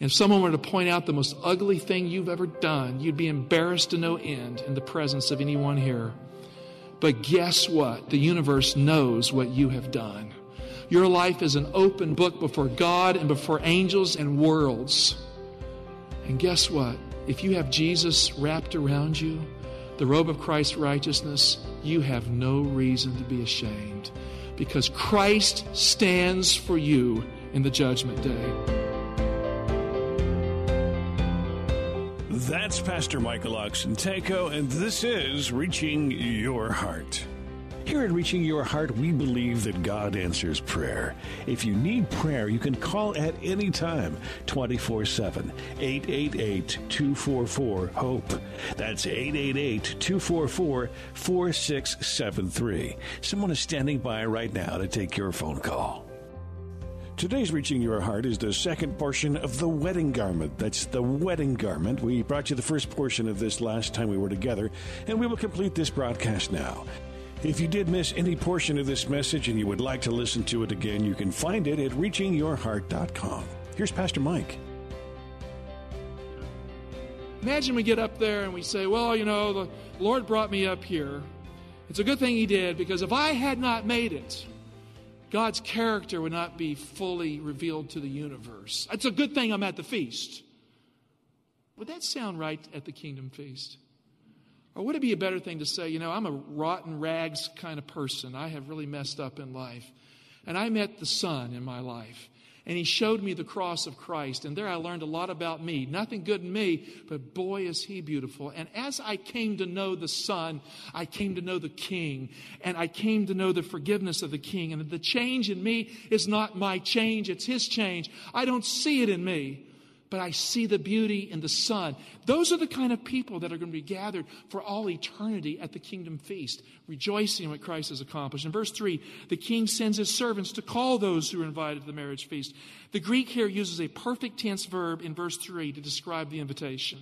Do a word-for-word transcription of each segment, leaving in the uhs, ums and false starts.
If someone were to point out the most ugly thing you've ever done, you'd be embarrassed to no end in the presence of anyone here. But guess what? The universe knows what you have done. Your life is an open book before God and before angels and worlds. And guess what? If you have Jesus wrapped around you, the robe of Christ's righteousness, you have no reason to be ashamed, because Christ stands for you in the judgment day. That's Pastor Michael Oxentenko, and this is Reaching Your Heart. Here at Reaching Your Heart, we believe that God answers prayer. If you need prayer, you can call at any time, twenty-four seven, eight eight eight, two four four, HOPE. That's eight eight eight, two four four, four six seven three. Someone is standing by right now to take your phone call. Today's Reaching Your Heart is the second portion of the wedding garment. That's the wedding garment. We brought you the first portion of this last time we were together, and we will complete this broadcast now. If you did miss any portion of this message and you would like to listen to it again, you can find it at reaching your heart dot com. Here's Pastor Mike. Imagine we get up there and we say, well, you know, the Lord brought me up here. It's a good thing he did, because if I had not made it, God's character would not be fully revealed to the universe. It's a good thing I'm at the feast. Would that sound right at the kingdom feast? Or would it be a better thing to say, you know, I'm a rotten rags kind of person. I have really messed up in life. And I met the Son in my life. And he showed me the cross of Christ. And there I learned a lot about me. Nothing good in me, but boy, is he beautiful. And as I came to know the Son, I came to know the King. And I came to know the forgiveness of the King. And the change in me is not my change, it's his change. I don't see it in me, but I see the beauty in the Son. Those are the kind of people that are going to be gathered for all eternity at the kingdom feast, rejoicing in what Christ has accomplished. In verse three, the king sends his servants to call those who are invited to the marriage feast. The Greek here uses a perfect tense verb in verse three to describe the invitation.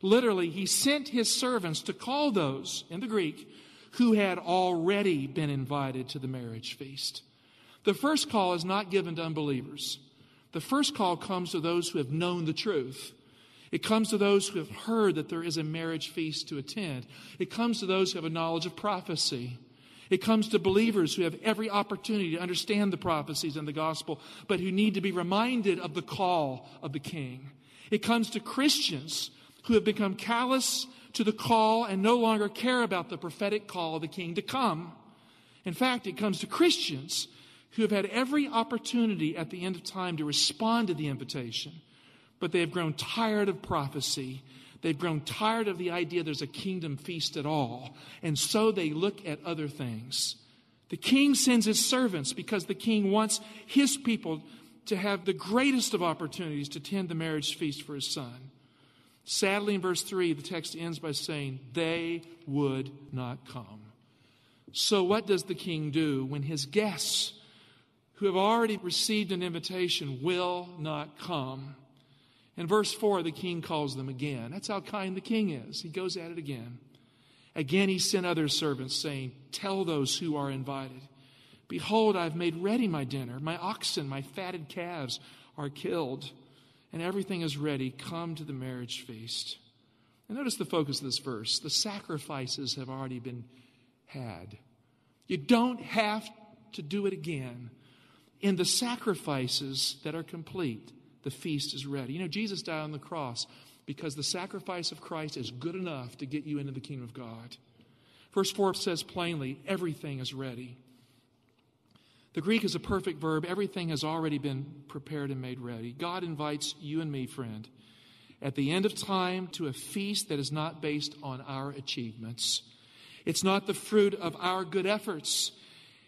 Literally, he sent his servants to call those, in the Greek, who had already been invited to the marriage feast. The first call is not given to unbelievers. The first call comes to those who have known the truth. It comes to those who have heard that there is a marriage feast to attend. It comes to those who have a knowledge of prophecy. It comes to believers who have every opportunity to understand the prophecies and the gospel, but who need to be reminded of the call of the King. It comes to Christians who have become callous to the call and no longer care about the prophetic call of the King to come. In fact, it comes to Christians who have had every opportunity at the end of time to respond to the invitation, but they have grown tired of prophecy. They've grown tired of the idea there's a kingdom feast at all, and so they look at other things. The King sends his servants because the King wants his people to have the greatest of opportunities to attend the marriage feast for his Son. Sadly, in verse three, the text ends by saying, they would not come. So what does the King do when his guests, who have already received an invitation, will not come? In verse four, the King calls them again. That's how kind the King is. He goes at it again. Again, he sent other servants, saying, tell those who are invited, behold, I've made ready my dinner. My oxen, my fatted calves are killed, and everything is ready. Come to the marriage feast. And notice the focus of this verse. The sacrifices have already been had. You don't have to do it again. In the sacrifices that are complete, the feast is ready. You know, Jesus died on the cross because the sacrifice of Christ is good enough to get you into the kingdom of God. Verse four says plainly, everything is ready. The Greek is a perfect verb. Everything has already been prepared and made ready. God invites you and me, friend, at the end of time to a feast that is not based on our achievements. It's not the fruit of our good efforts.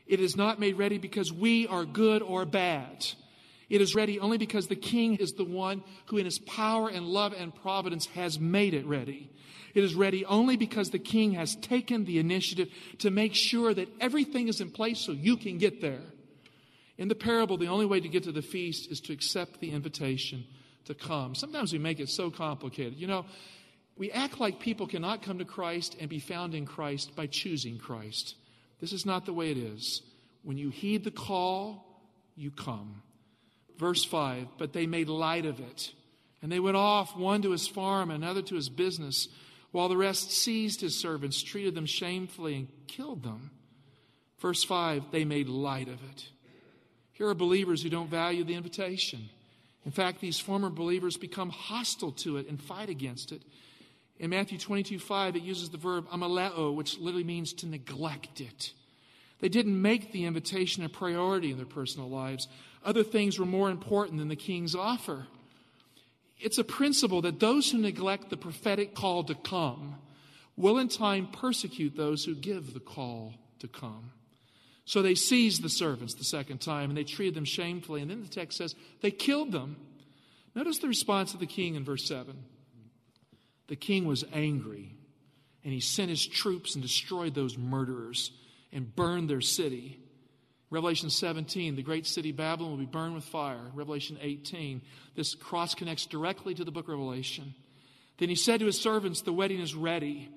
It is not made ready because we are good or bad. It is ready only because the King is the one who in his power and love and providence has made it ready. It is ready only because the King has taken the initiative to make sure that everything is in place so you can get there. In the parable, the only way to get to the feast is to accept the invitation to come. Sometimes we make it so complicated. You know, we act like people cannot come to Christ and be found in Christ by choosing Christ. This is not the way it is. When you heed the call, you come. Verse five, but they made light of it. And they went off, one to his farm, another to his business, while the rest seized his servants, treated them shamefully, and killed them. Verse five, they made light of it. Here are believers who don't value the invitation. In fact, these former believers become hostile to it and fight against it. In Matthew twenty-two five, it uses the verb amaleo, which literally means to neglect it. They didn't make the invitation a priority in their personal lives. Other things were more important than the King's offer. It's a principle that those who neglect the prophetic call to come will in time persecute those who give the call to come. So they seized the servants the second time and they treated them shamefully. And then the text says they killed them. Notice the response of the King in verse seven. The King was angry and he sent his troops and destroyed those murderers and burned their city. Revelation seventeen, the great city Babylon will be burned with fire. Revelation eighteen, this cross connects directly to the book of Revelation. Then he said to his servants, the wedding is ready,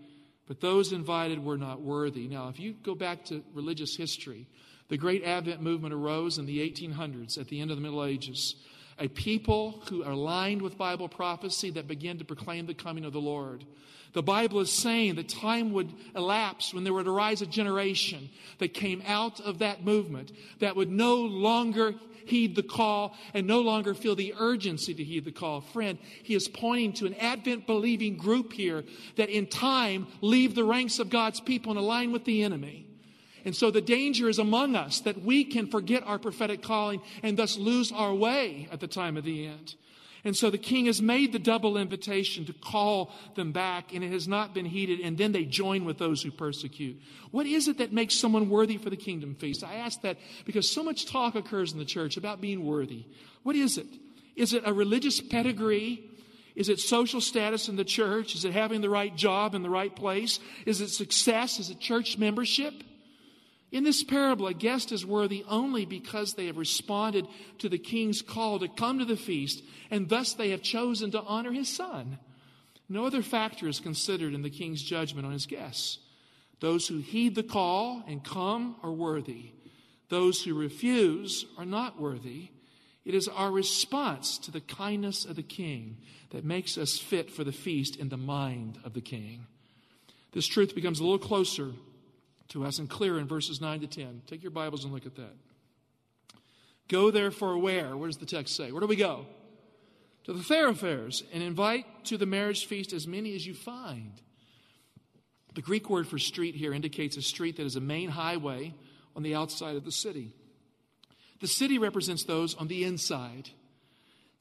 but those invited were not worthy. Now, if you go back to religious history, the great Advent movement arose in the eighteen hundreds, at the end of the Middle Ages. A people who are aligned with Bible prophecy that began to proclaim the coming of the Lord. The Bible is saying that time would elapse when there would arise a generation that came out of that movement that would no longer heed the call and no longer feel the urgency to heed the call. Friend, he is pointing to an Advent-believing group here that in time leave the ranks of God's people and align with the enemy. And so the danger is among us that we can forget our prophetic calling and thus lose our way at the time of the end. And so the King has made the double invitation to call them back, and it has not been heeded, and then they join with those who persecute. What is it that makes someone worthy for the kingdom feast? I ask that because so much talk occurs in the church about being worthy. What is it? Is it a religious pedigree? Is it social status in the church? Is it having the right job in the right place? Is it success? Is it church membership? In this parable, a guest is worthy only because they have responded to the King's call to come to the feast, and thus they have chosen to honor his Son. No other factor is considered in the King's judgment on his guests. Those who heed the call and come are worthy. Those who refuse are not worthy. It is our response to the kindness of the King that makes us fit for the feast in the mind of the King. This truth becomes a little closer to us and clear in verses nine to ten. Take your Bibles and look at that. Go therefore where? Where does the text say? Where do we go? To the thoroughfares, and invite to the marriage feast as many as you find. The Greek word for street here indicates a street that is a main highway on the outside of the city. The city represents those on the inside.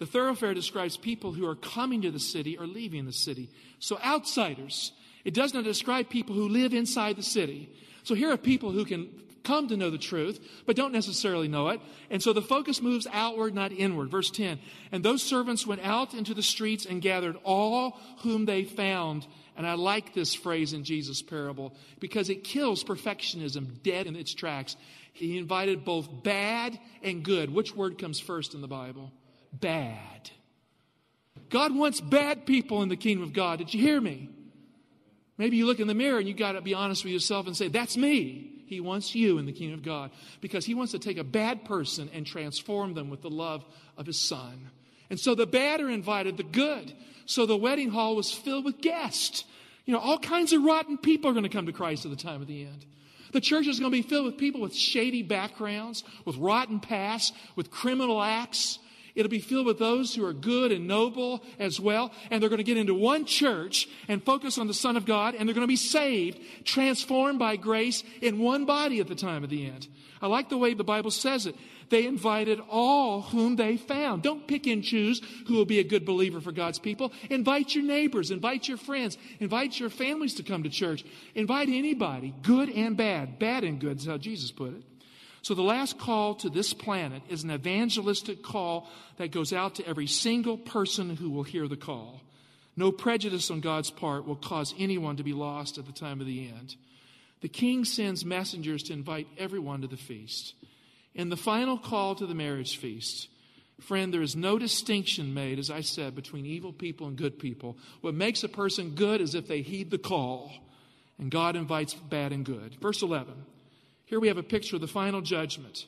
The thoroughfare describes people who are coming to the city or leaving the city. So outsiders. It does not describe people who live inside the city. So here are people who can come to know the truth, but don't necessarily know it. And so the focus moves outward, not inward. Verse ten, and those servants went out into the streets and gathered all whom they found. And I like this phrase in Jesus' parable because it kills perfectionism dead in its tracks. He invited both bad and good. Which word comes first in the Bible? Bad. God wants bad people in the kingdom of God. Did you hear me? Maybe you look in the mirror and you got to be honest with yourself and say, that's me. He wants you in the kingdom of God because he wants to take a bad person and transform them with the love of his Son. And so the bad are invited, the good. So the wedding hall was filled with guests. You know, all kinds of rotten people are going to come to Christ at the time of the end. The church is going to be filled with people with shady backgrounds, with rotten pasts, with criminal acts. It'll be filled with those who are good and noble as well. And they're going to get into one church and focus on the Son of God. And they're going to be saved, transformed by grace in one body at the time of the end. I like the way the Bible says it. They invited all whom they found. Don't pick and choose who will be a good believer for God's people. Invite your neighbors. Invite your friends. Invite your families to come to church. Invite anybody, good and bad. Bad and good is how Jesus put it. So the last call to this planet is an evangelistic call that goes out to every single person who will hear the call. No prejudice on God's part will cause anyone to be lost at the time of the end. The king sends messengers to invite everyone to the feast. In the final call to the marriage feast, friend, there is no distinction made, as I said, between evil people and good people. What makes a person good is if they heed the call, and God invites bad and good. Verse eleven, here we have a picture of the final judgment.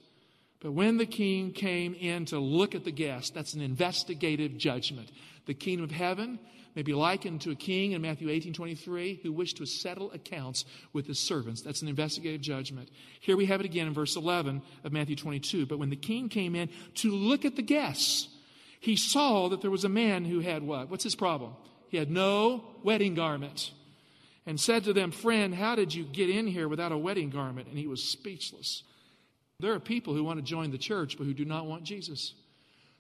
But when the king came in to look at the guests, that's an investigative judgment. The kingdom of heaven may be likened to a king in Matthew eighteen twenty-three who wished to settle accounts with his servants. That's an investigative judgment. Here we have it again in verse eleven of Matthew twenty-two. But when the king came in to look at the guests, he saw that there was a man who had what? What's his problem? He had no wedding garment. And said to them, friend, how did you get in here without a wedding garment? And he was speechless. There are people who want to join the church but who do not want Jesus.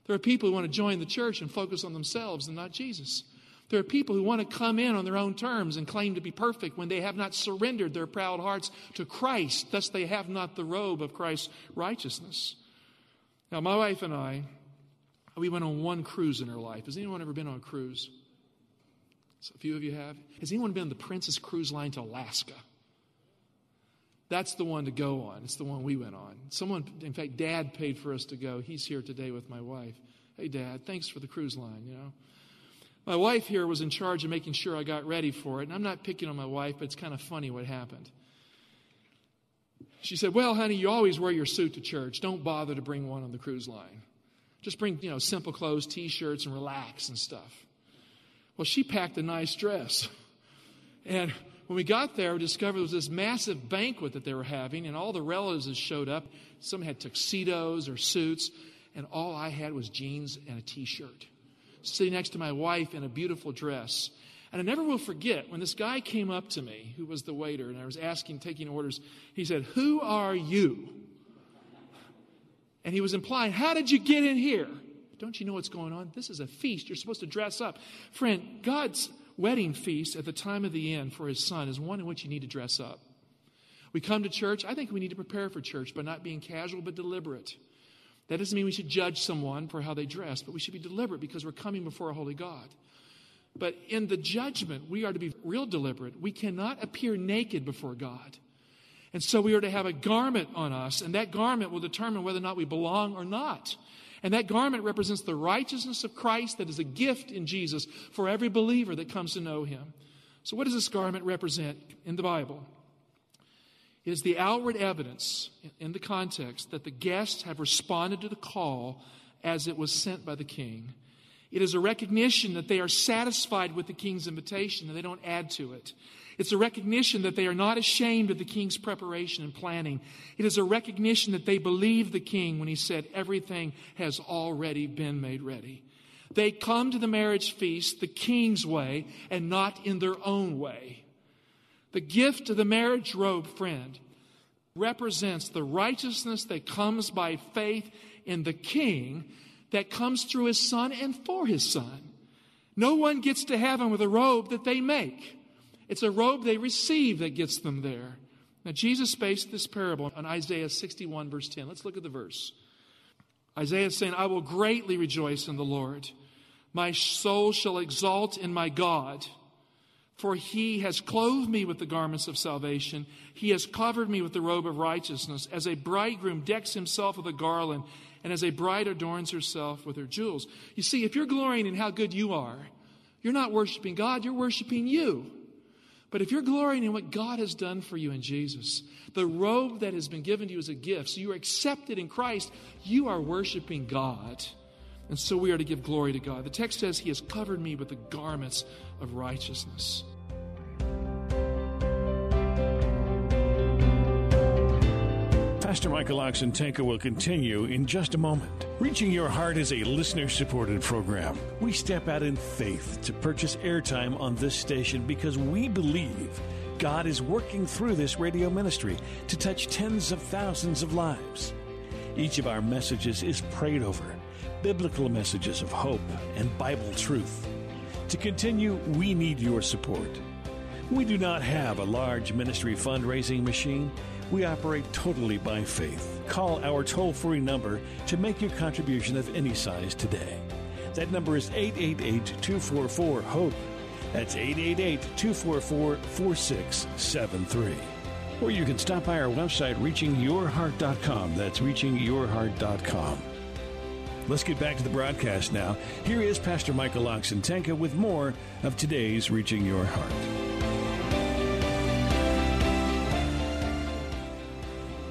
There are people who want to join the church and focus on themselves and not Jesus. There are people who want to come in on their own terms and claim to be perfect when they have not surrendered their proud hearts to Christ. Thus they have not the robe of Christ's righteousness. Now, my wife and I, we went on one cruise in our life. Has anyone ever been on a cruise? So a few of you have. Has anyone been on the Princess Cruise Line to Alaska? That's the one to go on. It's the one we went on. Someone, in fact, Dad paid for us to go. He's here today with my wife. Hey, Dad, thanks for the cruise line, you know. My wife here was in charge of making sure I got ready for it. And I'm not picking on my wife, but it's kind of funny what happened. She said, well, honey, you always wear your suit to church. Don't bother to bring one on the cruise line. Just bring, you know, simple clothes, T-shirts, and relax and stuff. Well, she packed a nice dress. And when we got there, we discovered there was this massive banquet that they were having, and all the relatives showed up. Some had tuxedos or suits, and all I had was jeans and a T-shirt, sitting next to my wife in a beautiful dress. And I never will forget when this guy came up to me, who was the waiter, and I was asking, taking orders. He said, who are you? And he was implying, how did you get in here? Don't you know what's going on? This is a feast. You're supposed to dress up. Friend, God's wedding feast at the time of the end for his son is one in which you need to dress up. We come to church. I think we need to prepare for church by not being casual but deliberate. That doesn't mean we should judge someone for how they dress, but we should be deliberate because we're coming before a holy God. But in the judgment, we are to be real deliberate. We cannot appear naked before God. And so we are to have a garment on us, and that garment will determine whether or not we belong or not. And that garment represents the righteousness of Christ that is a gift in Jesus for every believer that comes to know him. So what does this garment represent in the Bible? It is the outward evidence in the context that the guests have responded to the call as it was sent by the king. It is a recognition that they are satisfied with the king's invitation and they don't add to it. It's a recognition that they are not ashamed of the king's preparation and planning. It is a recognition that they believe the king when he said everything has already been made ready. They come to the marriage feast the king's way and not in their own way. The gift of the marriage robe, friend, represents the righteousness that comes by faith in the king that comes through his son and for his son. No one gets to heaven with a robe that they make. It's a robe they receive that gets them there. Now, Jesus based this parable on Isaiah sixty-one, verse ten. Let's look at the verse. Isaiah is saying, I will greatly rejoice in the Lord. My soul shall exalt in my God. For he has clothed me with the garments of salvation. He has covered me with the robe of righteousness. As a bridegroom decks himself with a garland, and as a bride adorns herself with her jewels. You see, if you're glorying in how good you are, you're not worshiping God, you're worshiping you. But if you're glorying in what God has done for you in Jesus, the robe that has been given to you as a gift, so you are accepted in Christ, you are worshiping God. And so we are to give glory to God. The text says, he has covered me with the garments of righteousness. Pastor Michael Oxentenko will continue in just a moment. Reaching Your Heart is a listener-supported program. We step out in faith to purchase airtime on this station because we believe God is working through this radio ministry to touch tens of thousands of lives. Each of our messages is prayed over. Biblical messages of hope and Bible truth. To continue, we need your support. We do not have a large ministry fundraising machine, We operate totally by faith. Call our toll-free number to make your contribution of any size today. That number is eight eight eight, two four four, HOPE. That's eight eight eight, two four four, four six seven three. Or you can stop by our website, reaching your heart dot com. That's reaching your heart dot com. Let's get back to the broadcast now. Here is Pastor Michael Oxentenko with more of today's Reaching Your Heart.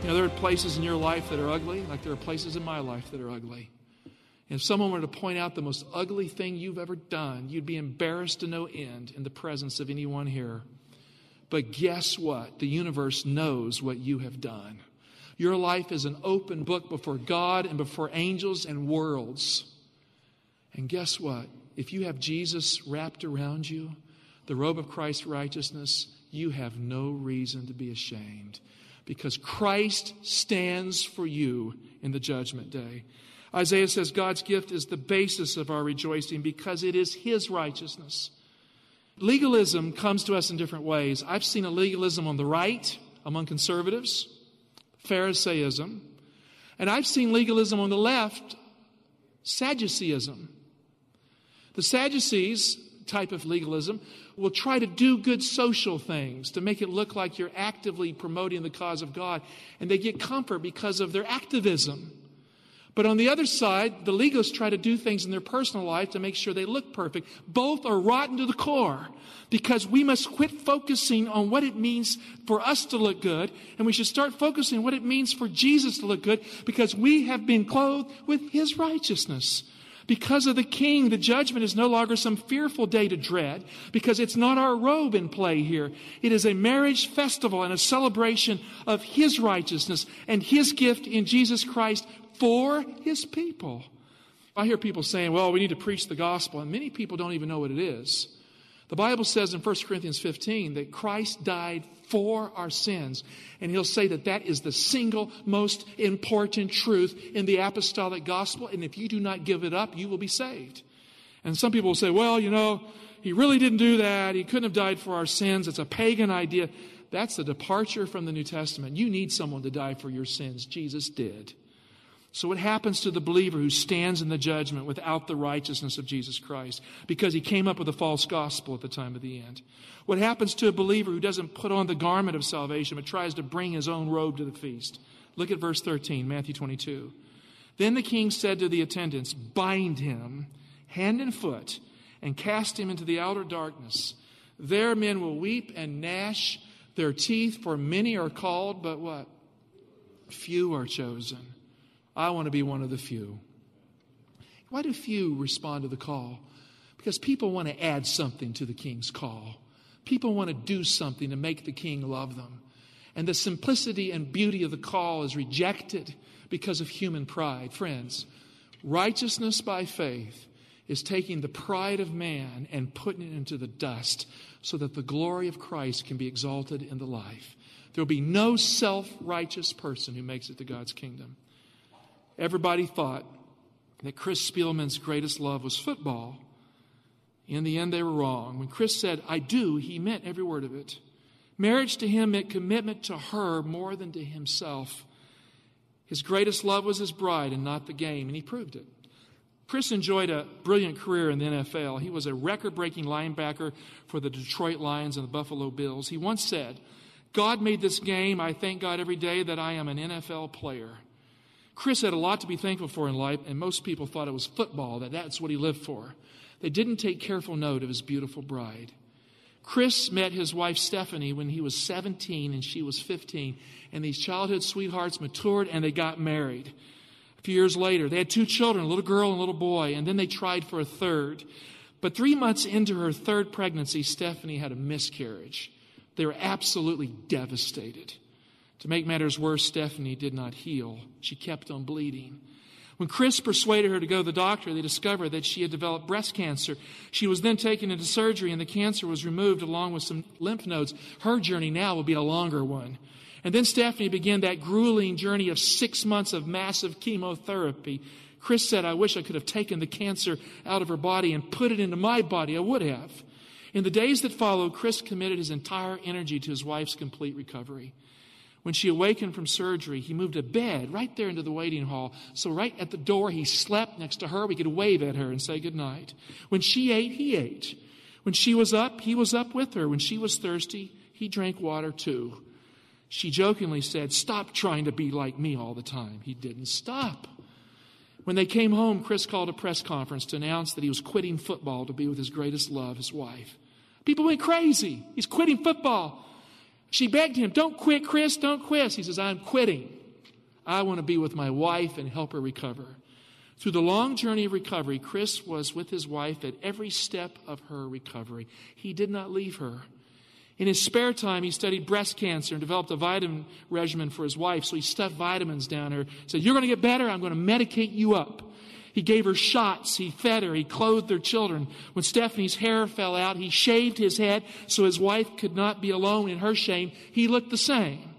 You know, there are places in your life that are ugly, like there are places in my life that are ugly. And if someone were to point out the most ugly thing you've ever done, you'd be embarrassed to no end in the presence of anyone here. But guess what? The universe knows what you have done. Your life is an open book before God and before angels and worlds. And guess what? If you have Jesus wrapped around you, the robe of Christ's righteousness, you have no reason to be ashamed, because Christ stands for you in the judgment day. Isaiah says God's gift is the basis of our rejoicing because it is His righteousness. Legalism comes to us in different ways. I've seen a legalism on the right among conservatives, Pharisaism, and I've seen legalism on the left, Sadduceeism. The Sadducees type of legalism will try to do good social things to make it look like you're actively promoting the cause of God, and they get comfort because of their activism. But on the other side, the legalists try to do things in their personal life to make sure they look perfect. Both are rotten to the core, because we must quit focusing on what it means for us to look good, and we should start focusing on what it means for Jesus to look good, because we have been clothed with His righteousness. Because of the King, the judgment is no longer some fearful day to dread, because it's not our robe in play here. It is a marriage festival and a celebration of His righteousness and His gift in Jesus Christ for His people. I hear people saying, well, we need to preach the gospel, and many people don't even know what it is. The Bible says in First Corinthians fifteen that Christ died for our sins, and he'll say that that is the single most important truth in the apostolic gospel, and if you do not give it up, you will be saved. And some people will say, well, you know, he really didn't do that. He couldn't have died for our sins. It's a pagan idea. That's a departure from the New Testament. You need someone to die for your sins. Jesus did. So what happens to the believer who stands in the judgment without the righteousness of Jesus Christ? Because he came up with a false gospel at the time of the end. What happens to a believer who doesn't put on the garment of salvation but tries to bring his own robe to the feast? Look at verse thirteen, Matthew twenty-two. Then the king said to the attendants, bind him hand and foot and cast him into the outer darkness. There men will weep and gnash their teeth, for many are called, but what? Few are chosen. I want to be one of the few. Why do few respond to the call? Because people want to add something to the king's call. People want to do something to make the king love them. And the simplicity and beauty of the call is rejected because of human pride. Friends, righteousness by faith is taking the pride of man and putting it into the dust so that the glory of Christ can be exalted in the life. There will be no self-righteous person who makes it to God's kingdom. Everybody thought that Chris Spielman's greatest love was football. In the end, they were wrong. When Chris said, I do, he meant every word of it. Marriage to him meant commitment to her more than to himself. His greatest love was his bride and not the game, and he proved it. Chris enjoyed a brilliant career in the N F L. He was a record-breaking linebacker for the Detroit Lions and the Buffalo Bills. He once said, God made this game. I thank God every day that I am an N F L player. Chris had a lot to be thankful for in life, and most people thought it was football, that that's what he lived for. They didn't take careful note of his beautiful bride. Chris met his wife Stephanie when he was seventeen and she was fifteen, and these childhood sweethearts matured and they got married. A few years later, they had two children, a little girl and a little boy, and then they tried for a third. But three months into her third pregnancy, Stephanie had a miscarriage. They were absolutely devastated. To make matters worse, Stephanie did not heal. She kept on bleeding. When Chris persuaded her to go to the doctor, they discovered that she had developed breast cancer. She was then taken into surgery, and the cancer was removed along with some lymph nodes. Her journey now will be a longer one. And then Stephanie began that grueling journey of six months of massive chemotherapy. Chris said, I wish I could have taken the cancer out of her body and put it into my body. I would have. In the days that followed, Chris committed his entire energy to his wife's complete recovery. When she awakened from surgery, he moved a bed right there into the waiting hall. So right at the door, he slept next to her. We could wave at her and say goodnight. When she ate, he ate. When she was up, he was up with her. When she was thirsty, he drank water too. She jokingly said, "Stop trying to be like me all the time." He didn't stop. When they came home, Chris called a press conference to announce that he was quitting football to be with his greatest love, his wife. People went crazy. He's quitting football. She begged him, "Don't quit, Chris, don't quit." He says, "I'm quitting. I want to be with my wife and help her recover." Through the long journey of recovery, Chris was with his wife at every step of her recovery. He did not leave her. In his spare time, he studied breast cancer and developed a vitamin regimen for his wife. So he stuffed vitamins down her. He said, "You're going to get better. I'm going to medicate you up." He gave her shots. He fed her. He clothed their children. When Stephanie's hair fell out, he shaved his head so his wife could not be alone in her shame. He looked the same.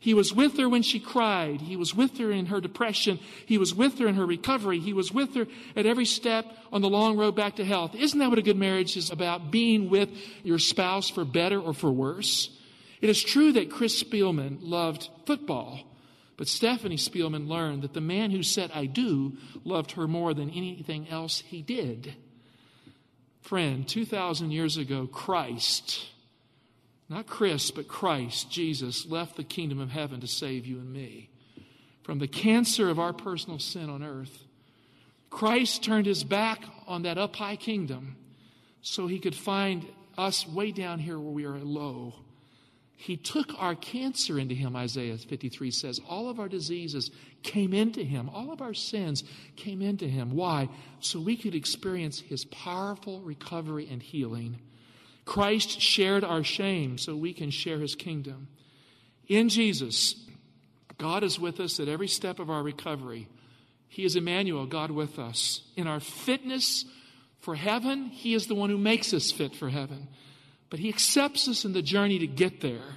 He was with her when she cried. He was with her in her depression. He was with her in her recovery. He was with her at every step on the long road back to health. Isn't that what a good marriage is about? Being with your spouse for better or for worse. It is true that Chris Spielman loved football. But Stephanie Spielman learned that the man who said, "I do," loved her more than anything else he did. Friend, two thousand years ago, Christ, not Chris, but Christ, Jesus, left the kingdom of heaven to save you and me from the cancer of our personal sin on earth. Christ turned his back on that up high kingdom so he could find us way down here where we are low. He took our cancer into him, Isaiah fifty-three says. All of our diseases came into him. All of our sins came into him. Why? So we could experience his powerful recovery and healing. Christ shared our shame so we can share his kingdom. In Jesus, God is with us at every step of our recovery. He is Emmanuel, God with us. In our fitness for heaven, he is the one who makes us fit for heaven. But he accepts us in the journey to get there.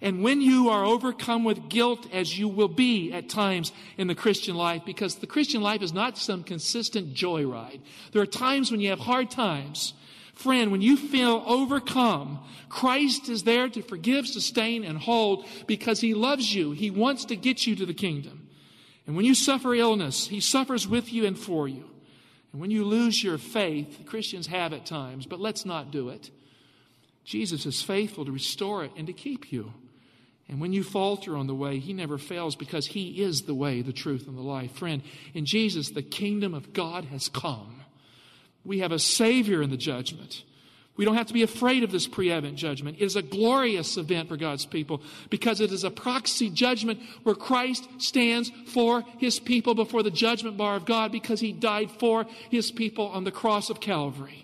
And when you are overcome with guilt, as you will be at times in the Christian life, because the Christian life is not some consistent joyride. There are times when you have hard times. Friend, when you feel overcome, Christ is there to forgive, sustain, and hold because he loves you. He wants to get you to the kingdom. And when you suffer illness, he suffers with you and for you. And when you lose your faith, Christians have at times, but let's not do it. Jesus is faithful to restore it and to keep you. And when you falter on the way, he never fails because he is the way, the truth, and the life. Friend, in Jesus, the kingdom of God has come. We have a Savior in the judgment. We don't have to be afraid of this pre-event judgment. It is a glorious event for God's people because it is a proxy judgment where Christ stands for his people before the judgment bar of God because he died for his people on the cross of Calvary.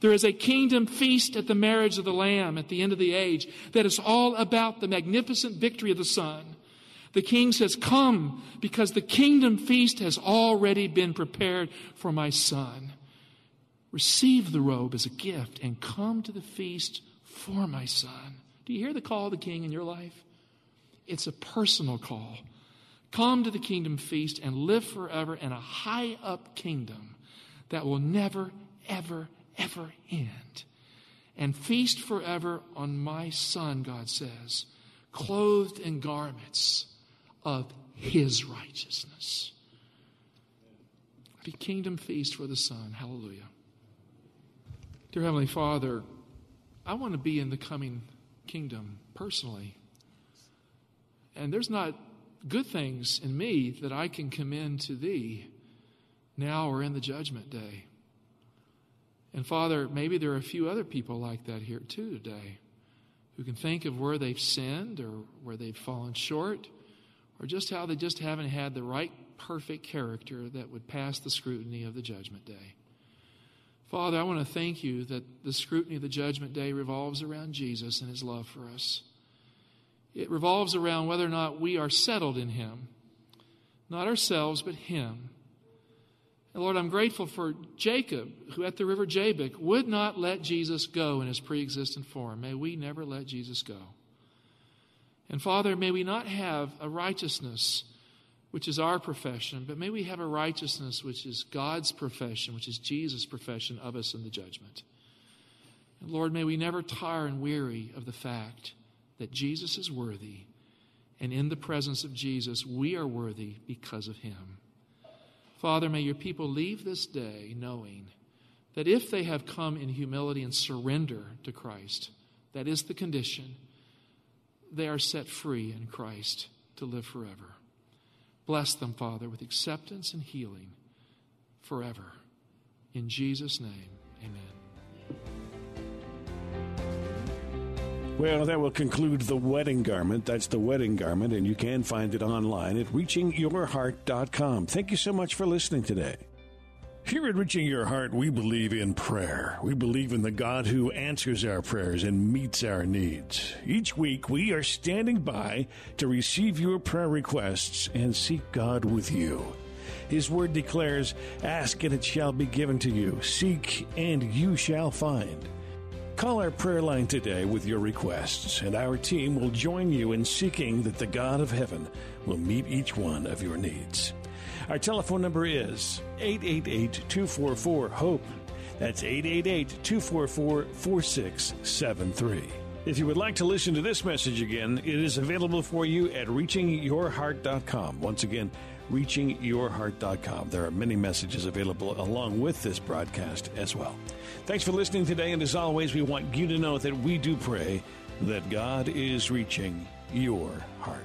There is a kingdom feast at the marriage of the Lamb at the end of the age that is all about the magnificent victory of the Son. The King says, "Come, because the kingdom feast has already been prepared for my Son. Receive the robe as a gift and come to the feast for my Son." Do you hear the call of the King in your life? It's a personal call. Come to the kingdom feast and live forever in a high-up kingdom that will never, ever end. Ever end. "And feast forever on my Son," God says, "clothed in garments of his righteousness." The kingdom feast for the Son. Hallelujah. Dear Heavenly Father, I want to be in the coming kingdom personally. And there's not good things in me that I can commend to thee now or in the judgment day. And Father, maybe there are a few other people like that here too today who can think of where they've sinned or where they've fallen short or just how they just haven't had the right perfect character that would pass the scrutiny of the judgment day. Father, I want to thank you that the scrutiny of the judgment day revolves around Jesus and his love for us. It revolves around whether or not we are settled in him, not ourselves, but him. Lord, I'm grateful for Jacob, who at the river Jabbok would not let Jesus go in his pre-existent form. May we never let Jesus go. And Father, may we not have a righteousness which is our profession, but may we have a righteousness which is God's profession, which is Jesus' profession of us in the judgment. And Lord, may we never tire and weary of the fact that Jesus is worthy and in the presence of Jesus, we are worthy because of him. Father, may your people leave this day knowing that if they have come in humility and surrender to Christ, that is the condition, they are set free in Christ to live forever. Bless them, Father, with acceptance and healing forever. In Jesus' name, amen. Well, that will conclude The Wedding Garment. That's The Wedding Garment, and you can find it online at reaching your heart dot com. Thank you so much for listening today. Here at Reaching Your Heart, we believe in prayer. We believe in the God who answers our prayers and meets our needs. Each week, we are standing by to receive your prayer requests and seek God with you. His word declares, ask and it shall be given to you. Seek and you shall find. Call our prayer line today with your requests, and our team will join you in seeking that the God of heaven will meet each one of your needs. Our telephone number is eight eight eight, two four four, HOPE. That's eight eight eight, two four four, four six seven three. If you would like to listen to this message again, it is available for you at reaching your heart dot com. Once again, reaching your heart dot com. There are many messages available along with this broadcast as well. Thanks for listening today, and as always, we want you to know that we do pray that God is reaching your heart.